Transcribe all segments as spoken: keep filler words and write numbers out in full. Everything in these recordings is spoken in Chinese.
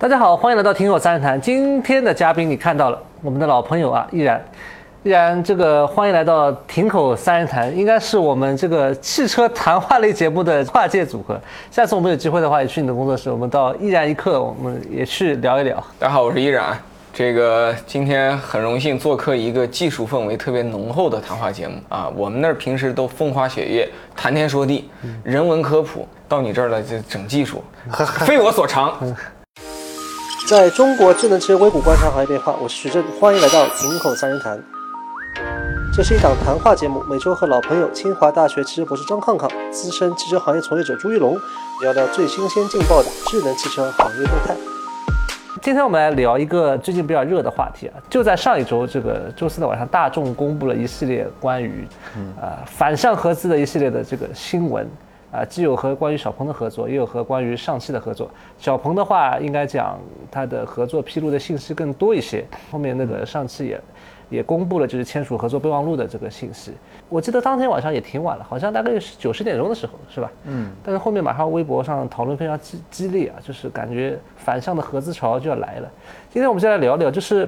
大家好，欢迎来到听友三人谈。今天的嘉宾你看到了，我们的老朋友啊，依然，依然这个欢迎来到听友三人谈，应该是我们这个汽车谈话类节目的跨界组合。下次我们有机会的话，也去你的工作室，我们到依然一刻，我们也去聊一聊。大家好，我是依然。这个今天很荣幸做客一个技术氛围特别浓厚的谈话节目啊，我们那儿平时都风花雪月、谈天说地、人文科普，到你这儿了就整技术，非我所长。在中国智能汽车硅谷观察行业变化，我是徐震，欢迎来到井口三人谈。这是一档谈话节目，每周和老朋友清华大学汽车博士张康康、资深汽车行业从业者朱一龙聊聊最新鲜劲爆的智能汽车行业动态。今天我们来聊一个最近比较热的话题啊，就在上一周这个周四的晚上，大众公布了一系列关于呃反向合资的一系列的这个新闻。啊，既有和关于小鹏的合作，也有和关于上汽的合作。小鹏的话，应该讲它的合作披露的信息更多一些。后面那个上汽也也公布了，就是签署合作备忘录的这个信息。我记得当天晚上也挺晚了，好像大概是九十点钟的时候，是吧？嗯。但是后面马上微博上讨论非常激激烈啊，就是感觉反向的合资潮就要来了。今天我们就来聊聊，就是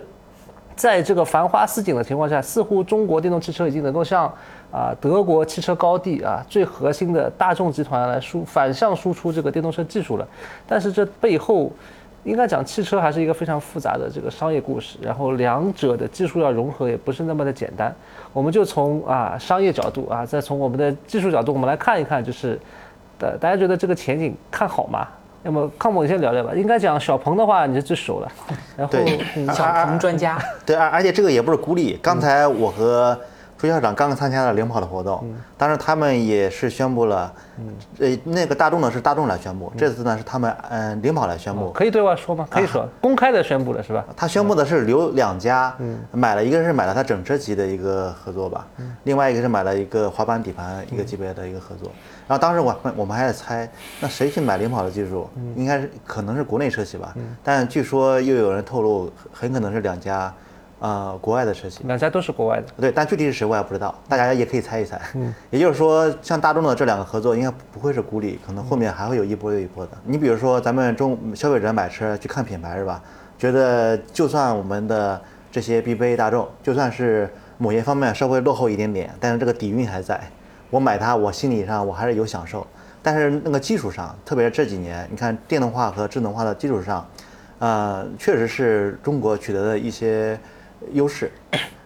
在这个繁花似锦的情况下，似乎中国电动汽车已经能够像。啊，德国汽车高地啊，最核心的大众集团来输反向输出这个电动车技术了，但是这背后，应该讲汽车还是一个非常复杂的这个商业故事，然后两者的技术要融合也不是那么的简单。我们就从啊商业角度啊，再从我们的技术角度，我们来看一看，就是，呃，大家觉得这个前景看好吗？要么康某先聊聊吧。应该讲小鹏的话，你是最熟了，然后小鹏专家。对，而且这个也不是孤立，刚才我和。朱校长刚刚参加了领跑的活动，当然他们也是宣布了，呃、嗯，那个大众呢是大众来宣布，嗯、这次呢是他们嗯、呃、领跑来宣布、哦。可以对外说吗？可以说，啊、公开的宣布了是吧？他宣布的是留两家，嗯、买了一个是买了他整车级的一个合作吧，嗯、另外一个是买了一个滑板底盘一个级别的一个合作。嗯、然后当时我我们还在猜，那谁去买领跑的技术？嗯、应该是可能是国内车企吧，嗯、但据说又有人透露，很可能是两家。呃，国外的车企，两家都是国外的，对，但具体是谁我也不知道，大家也可以猜一猜。嗯，也就是说，像大众的这两个合作，应该不会是孤立，可能后面还会有一波又一波的。你比如说，咱们中消费者买车去看品牌是吧？觉得就算我们的这些 B B A 大众，就算是某些方面稍微落后一点点，但是这个底蕴还在，我买它，我心理上我还是有享受。但是那个技术上，特别是这几年，你看电动化和智能化的基础上，呃，确实是中国取得的一些。优势，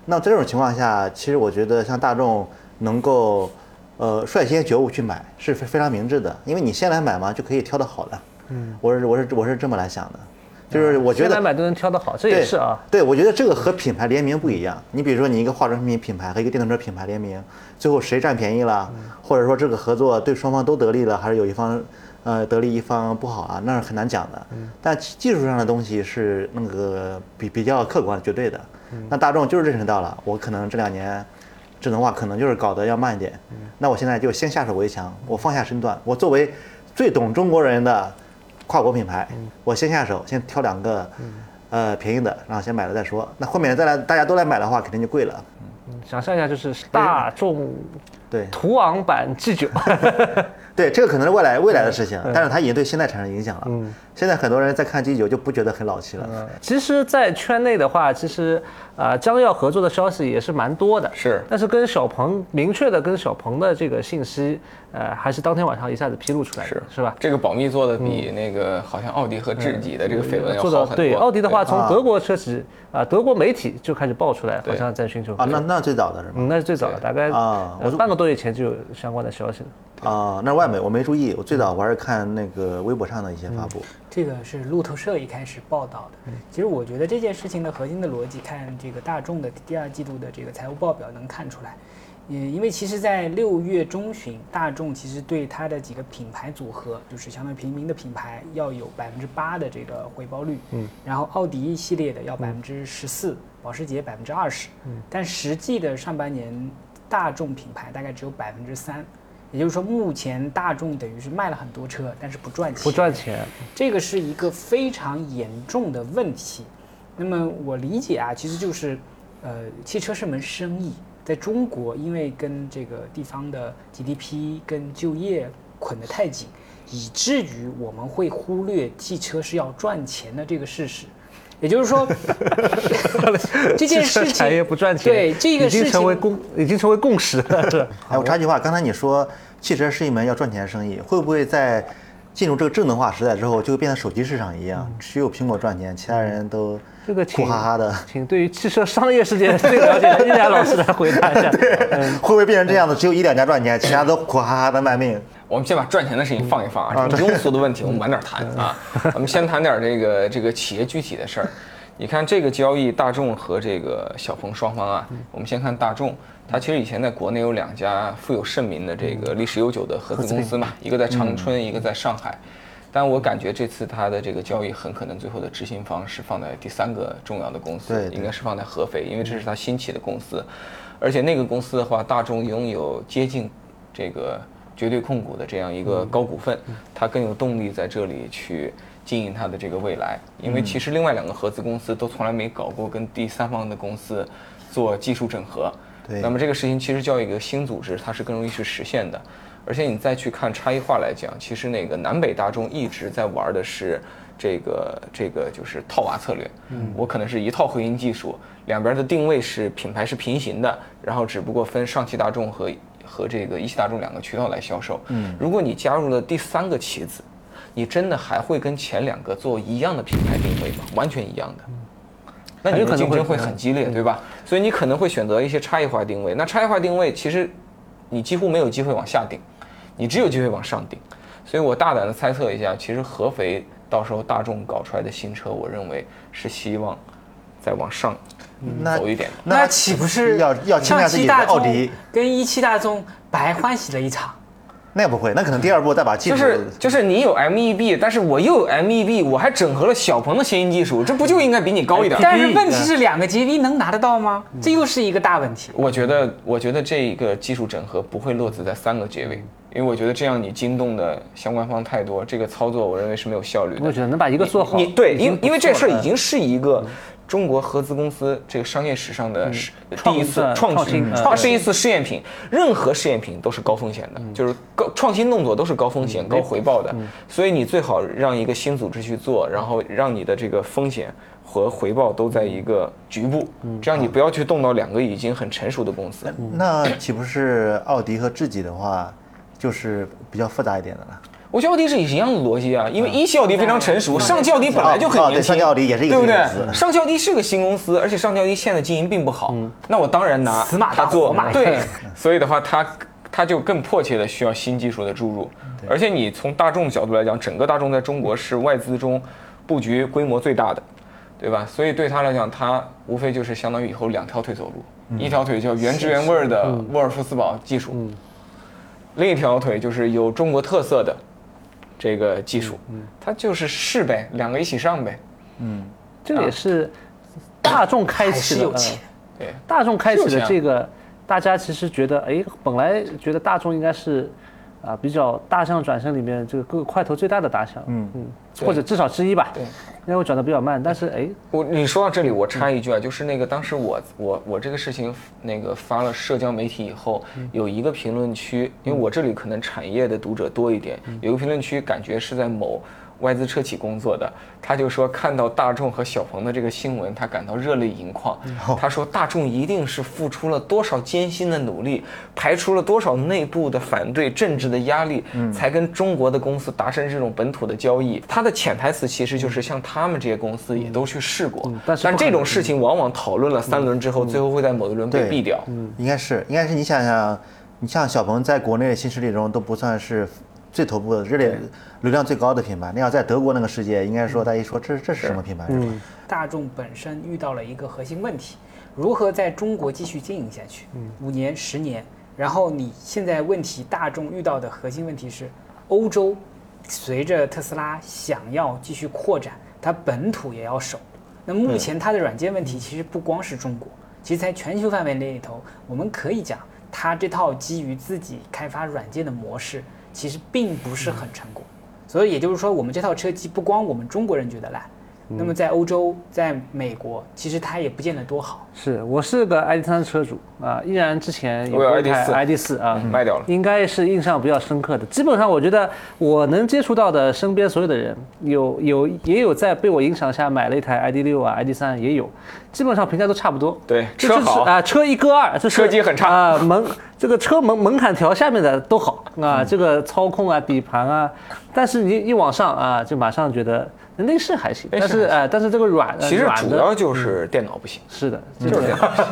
那这种情况下，其实我觉得像大众能够，呃，率先觉悟去买是非常明智的，因为你先来买嘛，就可以挑得好的。嗯，我是我是我是这么来想的，就是我觉得、嗯、先来买都能挑得好，这也是啊对。对，我觉得这个和品牌联名不一样。你比如说，你一个化妆品品牌和一个电动车品牌联名，最后谁占便宜了，嗯、或者说这个合作对双方都得利了，还是有一方呃得利一方不好啊，那是很难讲的。嗯、但技术上的东西是那个比比较客观绝对的。那大众就是认识到了，我可能这两年智能化可能就是搞得要慢一点，那我现在就先下手为强，我放下身段，我作为最懂中国人的跨国品牌，我先下手，先挑两个呃便宜的，然后先买了再说。那后面再来大家都来买的话，肯定就贵了。想象一下，就是大众对途昂版 G 九， 对，这个可能是未来未来的事情，嗯、但是它已经对现在产生影响了。嗯，现在很多人在看 G 九 就不觉得很老气了。嗯、其实，在圈内的话，其实啊、呃，将要合作的消息也是蛮多的。是，但是跟小鹏明确的跟小鹏的这个信息，呃，还是当天晚上一下子披露出来的，是是吧？这个保密做的比那个、嗯、好像奥迪和智己的这个绯闻要好很多。嗯、对，奥迪的话，从德国车企啊、呃，德国媒体就开始爆出来，好像在寻求啊，那那最早的是吗？嗯、那是最早的，大概啊，我、呃、半个多。多以前就有相关的消息了啊、呃，那外媒我没注意，我最早我是看那个微博上的一些发布。嗯、这个是路透社一开始报道的。其实我觉得这件事情的核心的逻辑，看这个大众的第二季度的这个财务报表能看出来。嗯，因为其实，在六月中旬，大众其实对它的几个品牌组合，就是相对平民的品牌，要有百分之八的这个回报率。嗯，然后奥迪系列的要百分之十四，保时捷百分之二十。嗯，但实际的上半年。大众品牌大概只有百分之三，也就是说，目前大众等于是卖了很多车，但是不赚钱。不赚钱，这个是一个非常严重的问题。那么我理解啊，其实就是，呃，汽车是门生意，在中国因为跟这个地方的 G D P 跟就业捆得太紧，以至于我们会忽略汽车是要赚钱的这个事实。也就是说，这件事情产业不赚钱，对这个事情已经成为共已经成为共识了。哎，我插句话，刚才你说汽车是一门要赚钱的生意，会不会在进入这个智能化时代之后，就会变成手机市场一样，只有苹果赚钱，其他人都苦哈哈的？这个、请, 请对于汽车商业世界最了解的一家老师来回答一下，嗯、会不会变成这样的？只有一两家赚钱，其他都苦哈哈的卖命？我们先把赚钱的事情放一放啊，这庸俗的问题我们晚点谈啊。我们先谈点这个这个企业具体的事儿。你看这个交易，大众和这个小鹏双方啊，我们先看大众，它其实以前在国内有两家富有盛名的这个历史悠久的合资公司嘛，一个在长春，一个在上海。但我感觉这次它的这个交易很可能最后的执行方是放在第三个重要的公司，应该是放在合肥，因为这是它新起的公司，而且那个公司的话，大众拥有接近这个绝对控股的这样一个高股份，它更有动力在这里去经营它的这个未来。因为其实另外两个合资公司都从来没搞过跟第三方的公司做技术整合，对，那么这个事情其实叫一个新组织，它是更容易去实现的。而且你再去看差异化来讲，其实那个南北大众一直在玩的是这个这个就是套娃策略，嗯，我可能是一套核心技术，两边的定位是品牌是平行的，然后只不过分上汽大众和和这个一汽大众两个渠道来销售。嗯，如果你加入了第三个棋子，你真的还会跟前两个做一样的品牌定位吗？完全一样的，那你的竞争会很激烈，对吧？所以你可能会选择一些差异化定位。那差异化定位其实你几乎没有机会往下顶，你只有机会往上顶。所以我大胆的猜测一下，其实合肥到时候大众搞出来的新车，我认为是希望再往上走一点。那, 那岂不是要要惊讶自己的奥迪跟一汽大众白欢喜了一场？那不会，那可能第二步再把技术就是就是你有 M E B， 但是我又有 M E B， 我还整合了小鹏的新技术，这不就应该比你高一点？但是问题是两个 G V 能拿得到吗？这又是一个大问题。我觉得，我觉得这个技术整合不会落子在三个 G V， 因为我觉得这样你惊动的相关方太多，这个操作我认为是没有效率的。我觉得能把一个做好，你对，因因为这事已经是一个。嗯，中国合资公司这个商业史上的第一次创新，它是一次试验品。任何试验品都是高风险的，就是高创新动作都是高风险、高回报的。所以你最好让一个新组织去做，然后让你的这个风险和回报都在一个局部，这样你不要去动到两个已经很成熟的公司。那岂不是奥迪和智己的话，就是比较复杂一点的了？我觉得奥迪是一样的逻辑啊，因为一汽奥迪非常成熟，上汽奥迪本来就很年轻，哦哦、对，上汽奥迪也是一个新公司，对不对？上汽奥迪是个新公司，而且上汽奥迪现在经营并不好，嗯、那我当然拿它做，对，所以的话，它它就更迫切的需要新技术的注入，而且你从大众角度来讲，整个大众在中国是外资中布局规模最大的，对吧？所以对他来讲，它无非就是相当于以后两条腿走路，嗯、一条腿叫原汁原味的沃尔夫斯堡技术，嗯、另一条腿就是有中国特色的。这个技术，它就是试呗，两个一起上呗。嗯，这也是大众开启的，对，大众开启的这个，大家其实觉得，哎，本来觉得大众应该是啊、呃、比较大象转身里面这个各个块头最大的大象，嗯嗯，或者至少之一吧。对，因为我转得比较慢，但是哎，我你说到这里，我插一句啊，就是那个当时我我我这个事情那个发了社交媒体以后，有一个评论区，因为我这里可能产业的读者多一点，有一个评论区感觉是在某外资车企工作的，他就说看到大众和小鹏的这个新闻，他感到热泪盈眶。他说大众一定是付出了多少艰辛的努力，排除了多少内部的反对、政治的压力，才跟中国的公司达成这种本土的交易。他的潜台词其实就是像他们这些公司也都去试过，但这种事情往往讨论了三轮之后，最后会在某一轮被毙掉。应该是，应该是你想想，你像小鹏在国内的新势力中都不算是。最头部的热点流量最高的品牌，那要在德国那个世界，应该说大家一说这这是什么品牌？嗯，大众本身遇到了一个核心问题，如何在中国继续经营下去？嗯，五年、十年，然后你现在问题，大众遇到的核心问题是，欧洲随着特斯拉想要继续扩展，它本土也要守。那目前它的软件问题其实不光是中国，其实在全球范围内里头，我们可以讲它这套基于自己开发软件的模式。其实并不是很成功，所以也就是说，我们这套车机不光我们中国人觉得烂，嗯、那么在欧洲在美国其实它也不见得多好。是，我是个 I D 三 的车主啊，依然之前有一台 I D 四 啊，卖掉了，应该是印象比较深刻的。基本上我觉得我能接触到的身边所有的人，有有也有在被我影响下买了一台 I D 六 啊 I D 三 也有，基本上评价都差不多。对，车好啊、呃，车一哥二，这车机很差啊、呃，门这个车门门槛条下面的都好啊、呃，这个操控啊底盘啊，但是你一往上啊、呃，就马上觉得。内饰还行，但是呃，但是这个软，其实主要就是电脑不行。是的，就是电脑不行。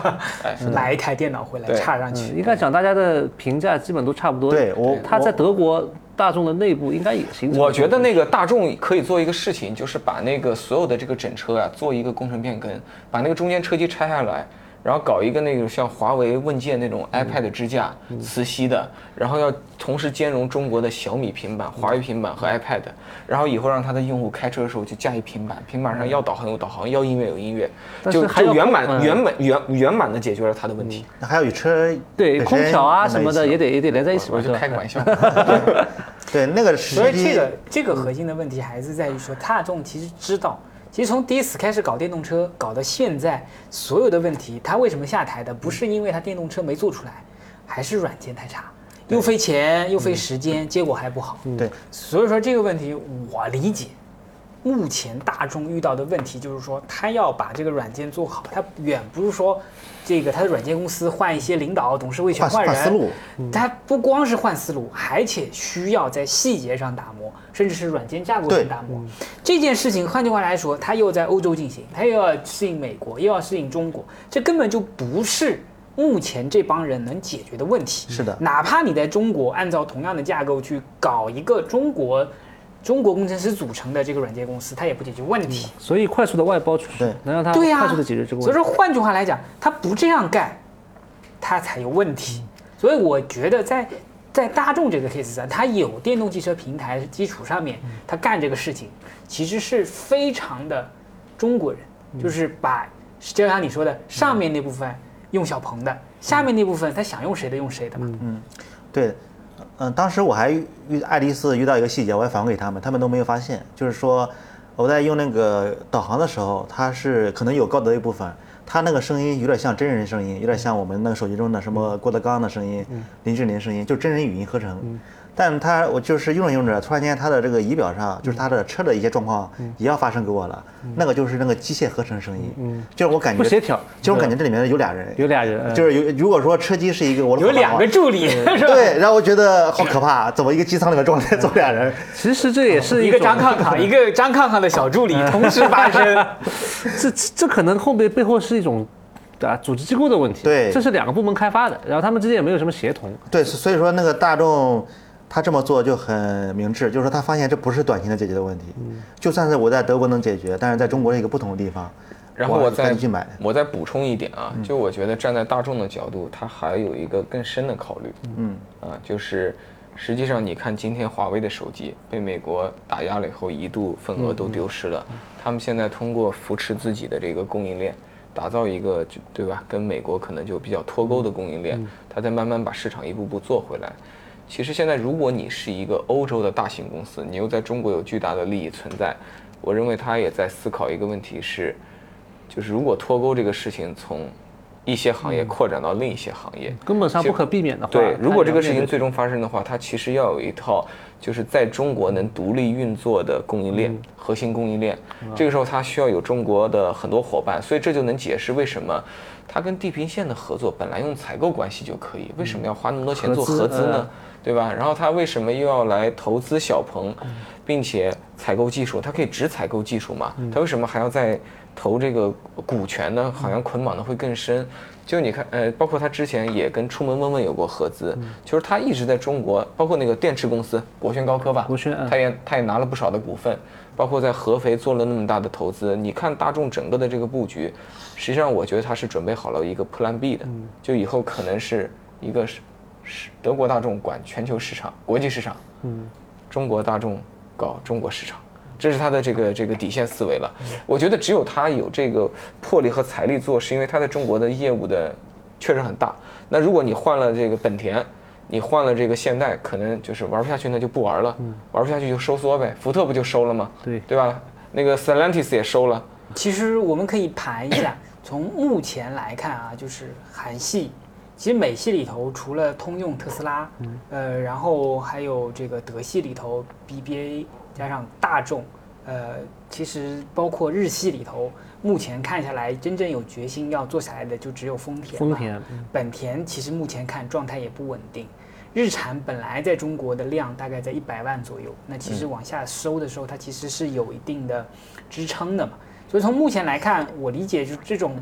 哎，来一台电脑回来插上去。应该讲大家的评价基本都差不多。对，我他在德国大众的内部应该也行。我觉得那个大众可以做一个事情，就是把那个所有的这个整车啊做一个工程变更，把那个中间车机拆下来。然后搞一个那个像华为问界那种 iPad 支架，磁吸的，然后要同时兼容中国的小米平板、华为平板和 iPad， 然后以后让他的用户开车的时候就架一平板，平板上要导航有导航，要音乐有音乐，就就圆满圆满圆圆满的解决了他的问题。那还有车对空调啊什么的也得也得连在一起。我就开个玩笑。对那个，所以这个这个核心的问题还是在于说，大众其实知道。其实从第一次开始搞电动车，搞到现在，所有的问题，它为什么下台的？不是因为它电动车没做出来，还是软件太差，又费钱又费时间，嗯、结果还不好。对，所以说这个问题我理解，目前大众遇到的问题就是说，他要把这个软件做好，他远不是说这个他的软件公司换一些领导、董事会全换人，换思路，他、嗯、不光是换思路，还且需要在细节上打磨。甚至是软件架构的打磨，这件事情换句话来说，它又在欧洲进行，它又要适应美国，又要适应中国，这根本就不是目前这帮人能解决的问题。是的，哪怕你在中国按照同样的架构去搞一个中国中国工程师组成的这个软件公司，它也不解决问题。嗯、所以快速的外包出去，能让它快速的解决这个问题。所以说，换句话来讲，它不这样干，它才有问题。所以我觉得在。在大众这个 case 上，它有电动汽车平台基础上面，它干这个事情其实是非常的中国人，就是把就像你说的，上面那部分用小鹏的，下面那部分他想用谁的用谁的嘛。嗯，对，嗯，当时我还遇爱丽丝遇到一个细节，我还反馈给他们，他们都没有发现，就是说我在用那个导航的时候，它是可能有高德一部分。他那个声音有点像真人声音，有点像我们那个手机中的什么郭德纲的声音、嗯、林志玲声音，就真人语音合成。嗯、但他我就是用着用着，突然间他的这个仪表上，就是他的车的一些状况也要发生给我了，嗯、那个就是那个机械合成声音，嗯、就是我感觉不协调，就是我感觉这里面有俩人，有俩人，就是有如果说车机是一个我有两个助理，对，然后我觉得好可怕，怎么一个机舱里面装着走俩人？其实这也是 一, 一个张康康，一个张康康的小助理同时发生，这这可能后面背后是。是一种啊组织机构的问题，对，这是两个部门开发的，然后他们之间也没有什么协同。对，所以说那个大众他这么做就很明智，就是说他发现这不是短期的解决的问题，嗯、就算是我在德国能解决，但是在中国是一个不同的地方。然后我再去买，我再补充一点啊，就我觉得站在大众的角度，他还有一个更深的考虑，嗯啊，就是实际上你看今天华为的手机被美国打压了以后，一度份额都丢失了，嗯嗯、他们现在通过扶持自己的这个供应链。打造一个对吧，跟美国可能就比较脱钩的供应链，它再慢慢把市场一步步做回来。其实现在如果你是一个欧洲的大型公司，你又在中国有巨大的利益存在，我认为他也在思考一个问题是，就是如果脱钩这个事情从一些行业扩展到另一些行业，根本上不可避免的话，对，如果这个事情最终发生的话，它其实要有一套就是在中国能独立运作的供应链，核心供应链，这个时候它需要有中国的很多伙伴，所以这就能解释为什么它跟地平线的合作本来用采购关系就可以，为什么要花那么多钱做合资呢？对吧？然后它为什么又要来投资小鹏，并且采购技术，它可以只采购技术嘛？它为什么还要在投这个股权呢？好像捆绑的会更深。就你看，呃，包括他之前也跟出门问问有过合资，嗯、就是他一直在中国，包括那个电池公司国轩高科吧，国轩、啊，他也他也拿了不少的股份，包括在合肥做了那么大的投资。你看大众整个的这个布局，实际上我觉得他是准备好了一个 Plan B 的，嗯、就以后可能是一个是是德国大众管全球市场、国际市场，嗯，中国大众搞中国市场。这是他的这个这个底线思维了，我觉得只有他有这个魄力和财力做，是因为他在中国的业务的确实很大。那如果你换了这个本田，你换了这个现代，可能就是玩不下去，那就不玩了，玩不下去就收缩呗。福特不就收了吗？对对吧？那个 Stellantis 也收了。其实我们可以盘一下，从目前来看啊，就是韩系，其实美系里头除了通用、特斯拉，呃，然后还有这个德系里头 B B A 加上大众，呃，其实包括日系里头，目前看下来真正有决心要做下来的就只有丰田。丰田、嗯、本田其实目前看状态也不稳定。日产本来在中国的量大概在一百万左右，那其实往下收的时候，它其实是有一定的支撑的嘛。所以从目前来看，我理解就是这种，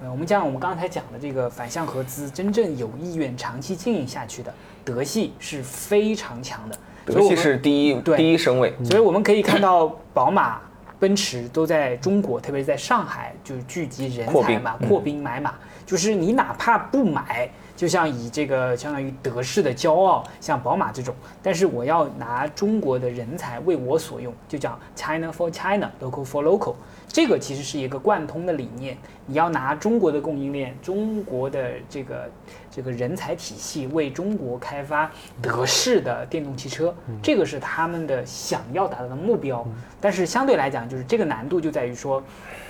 呃，我们讲我们刚才讲的这个反向合资，真正有意愿长期经营下去的，德系是非常强的。德系是第一，第一身位。所以我们可以看到，宝马、奔驰都在中国，特别是在上海，就是聚集人才嘛，扩兵买马。就是你哪怕不买。就像以这个相当于德式的骄傲，像宝马这种，但是我要拿中国的人才为我所用，就讲 China for China, local for local， 这个其实是一个贯通的理念。你要拿中国的供应链、中国的这个这个人才体系为中国开发德式的电动汽车，这个是他们的想要达到的目标。但是相对来讲，就是这个难度就在于说。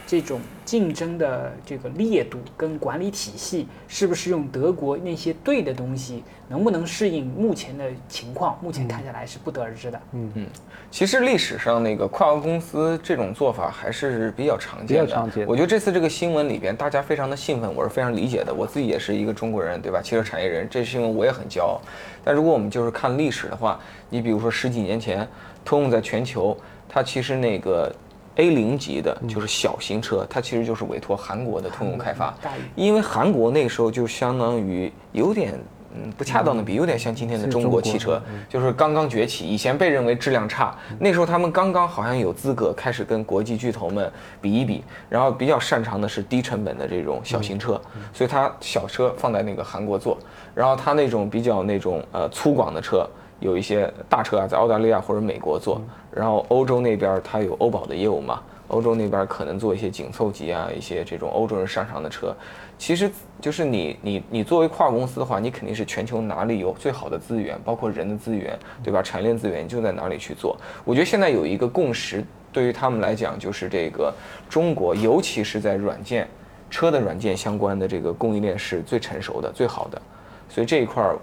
这种竞争的这个烈度跟管理体系，是不是用德国那些对的东西，能不能适应目前的情况？目前看下来是不得而知的。嗯嗯，其实历史上那个跨国公司这种做法还是比较常见的。比较常见。我觉得这次这个新闻里边，大家非常的兴奋，我是非常理解的。我自己也是一个中国人，对吧？汽车产业人，这新闻我也很骄傲。但如果我们就是看历史的话，你比如说十几年前，通用在全球，它其实那个。A 零级的就是小型车，它其实就是委托韩国的通用开发，因为韩国那个时候就相当于有点嗯不恰当的比，有点像今天的中国汽车，就是刚刚崛起，以前被认为质量差，那时候他们刚刚好像有资格开始跟国际巨头们比一比，然后比较擅长的是低成本的这种小型车，所以它小车放在那个韩国做，然后它那种比较那种呃粗犷的车。有一些大车啊，在澳大利亚或者美国做，然后欧洲那边它有欧宝的业务嘛，欧洲那边可能做一些紧凑级啊，一些这种欧洲人擅长的车。其实就是你你你作为跨公司的话，你肯定是全球哪里有最好的资源，包括人的资源，对吧？产业链资源就在哪里去做。我觉得现在有一个共识，对于他们来讲，就是这个中国，尤其是在软件、车的软件相关的这个供应链是最成熟的、最好的，所以这一块儿。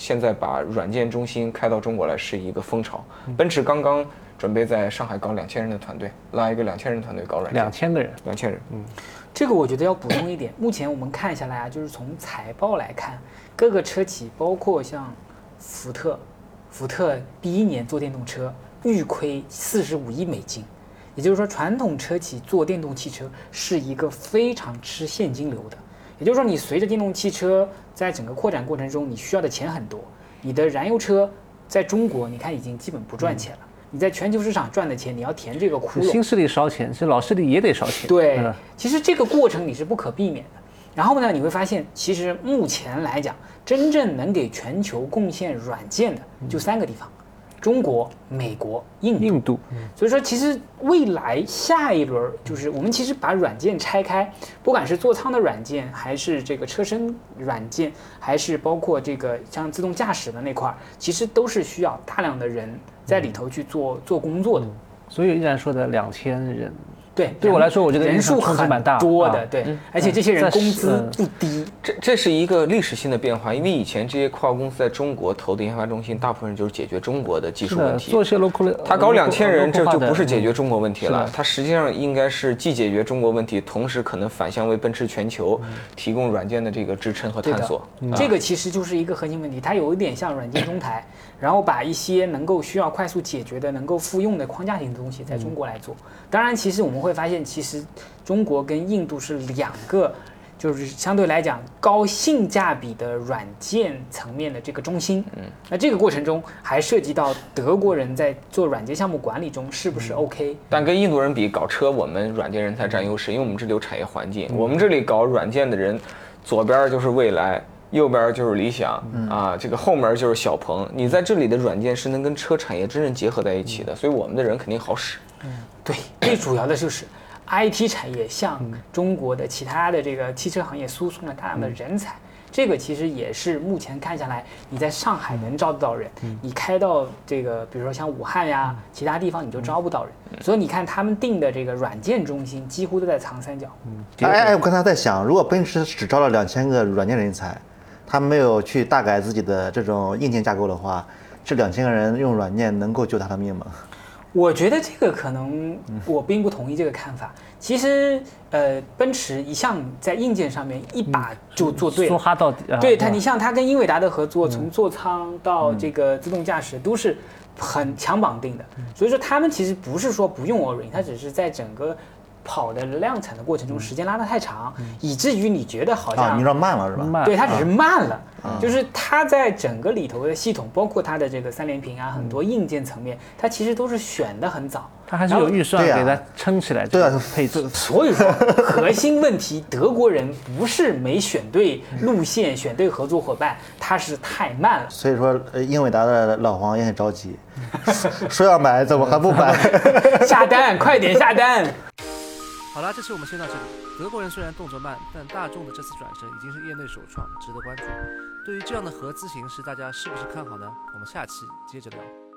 现在把软件中心开到中国来是一个风潮。奔驰刚刚准备在上海搞两千人的团队，拉一个两千人团队搞软件。两千个人，两千人。嗯，这个我觉得要补充一点。目前我们看下来啊，就是从财报来看，各个车企，包括像福特，福特第一年做电动车预亏四十五亿美金，也就是说，传统车企做电动汽车是一个非常吃现金流的。也就是说，你随着电动汽车在整个扩展过程中，你需要的钱很多。你的燃油车在中国，你看已经基本不赚钱了。你在全球市场赚的钱，你要填这个窟窿。新势力烧钱，是老势力也得烧钱。对，其实这个过程你是不可避免的。然后呢，你会发现，其实目前来讲，真正能给全球贡献软件的就三个地方。中国、美国、印度，印度，所以说其实未来下一轮就是我们其实把软件拆开，不管是座舱的软件，还是这个车身软件，还是包括这个像自动驾驶的那块，其实都是需要大量的人在里头去做做工作的。嗯、所以依然说的两千人，对，对我来说我觉得人数很多的，对，而且这些人工资不低。这这是一个历史性的变化，因为以前这些跨国公司在中国投的研发中心，大部分人就是解决中国的技术问题。做些 local， 他搞两千人，这就不是解决中国问题了，他实际上应该是既解决中国问题，同时可能反向为奔驰全球提供软件的这个支撑和探索。这个其实就是一个核心问题，它有一点像软件中台，然后把一些能够需要快速解决的、能够复用的框架型的东西在中国来做。当然，其实我们会。会发现，其实中国跟印度是两个，就是相对来讲高性价比的软件层面的这个中心。嗯，那这个过程中还涉及到德国人在做软件项目管理中是不是 OK？、嗯、但跟印度人比，搞车我们软件人才占优势，因为我们这里有产业环境，我们这里搞软件的人，左边就是蔚来。右边就是理想、嗯、啊，这个后门就是小鹏。你在这里的软件是能跟车产业真正结合在一起的，所以我们的人肯定好使。嗯，对，最主要的就是I T 产业向中国的其他的这个汽车行业输送了大量的人才。嗯、这个其实也是目前看下来，你在上海能招得到人，嗯、你开到这个比如说像武汉呀、嗯、其他地方你就招不到人。所以你看他们定的这个软件中心几乎都在长三角。嗯，哎哎，我刚才在想，如果奔驰只招了两千个软件人才，他没有去大改自己的这种硬件架构的话，这两千个人用软件能够救他的命吗？我觉得这个可能我并不同意这个看法。其实，呃，奔驰一向在硬件上面一把就做对了，说哈到底。对它，你像它跟英伟达的合作，从座舱到这个自动驾驶都是很强绑定的。所以说他们其实不是说不用 O R I N， 它只是在整个跑的量产的过程中时间拉得太长，以至于你觉得好像你说慢了是吧？对，它只是慢了。就是它在整个里头的系统，包括它的这个三联屏啊，很多硬件层面，它其实都是选得很早，它还是有预算给它撑起来。对啊，配置。所以说核心问题，德国人不是没选对路线、选对合作伙伴，它是太慢了。所以说，英伟达的老黄也很着急，说要买怎么还不买？下单，快点下单！好啦，这期我们先到这里。德国人虽然动作慢，但大众的这次转身已经是业内首创，值得关注。对于这样的合资形式，大家是不是看好呢？我们下期接着聊。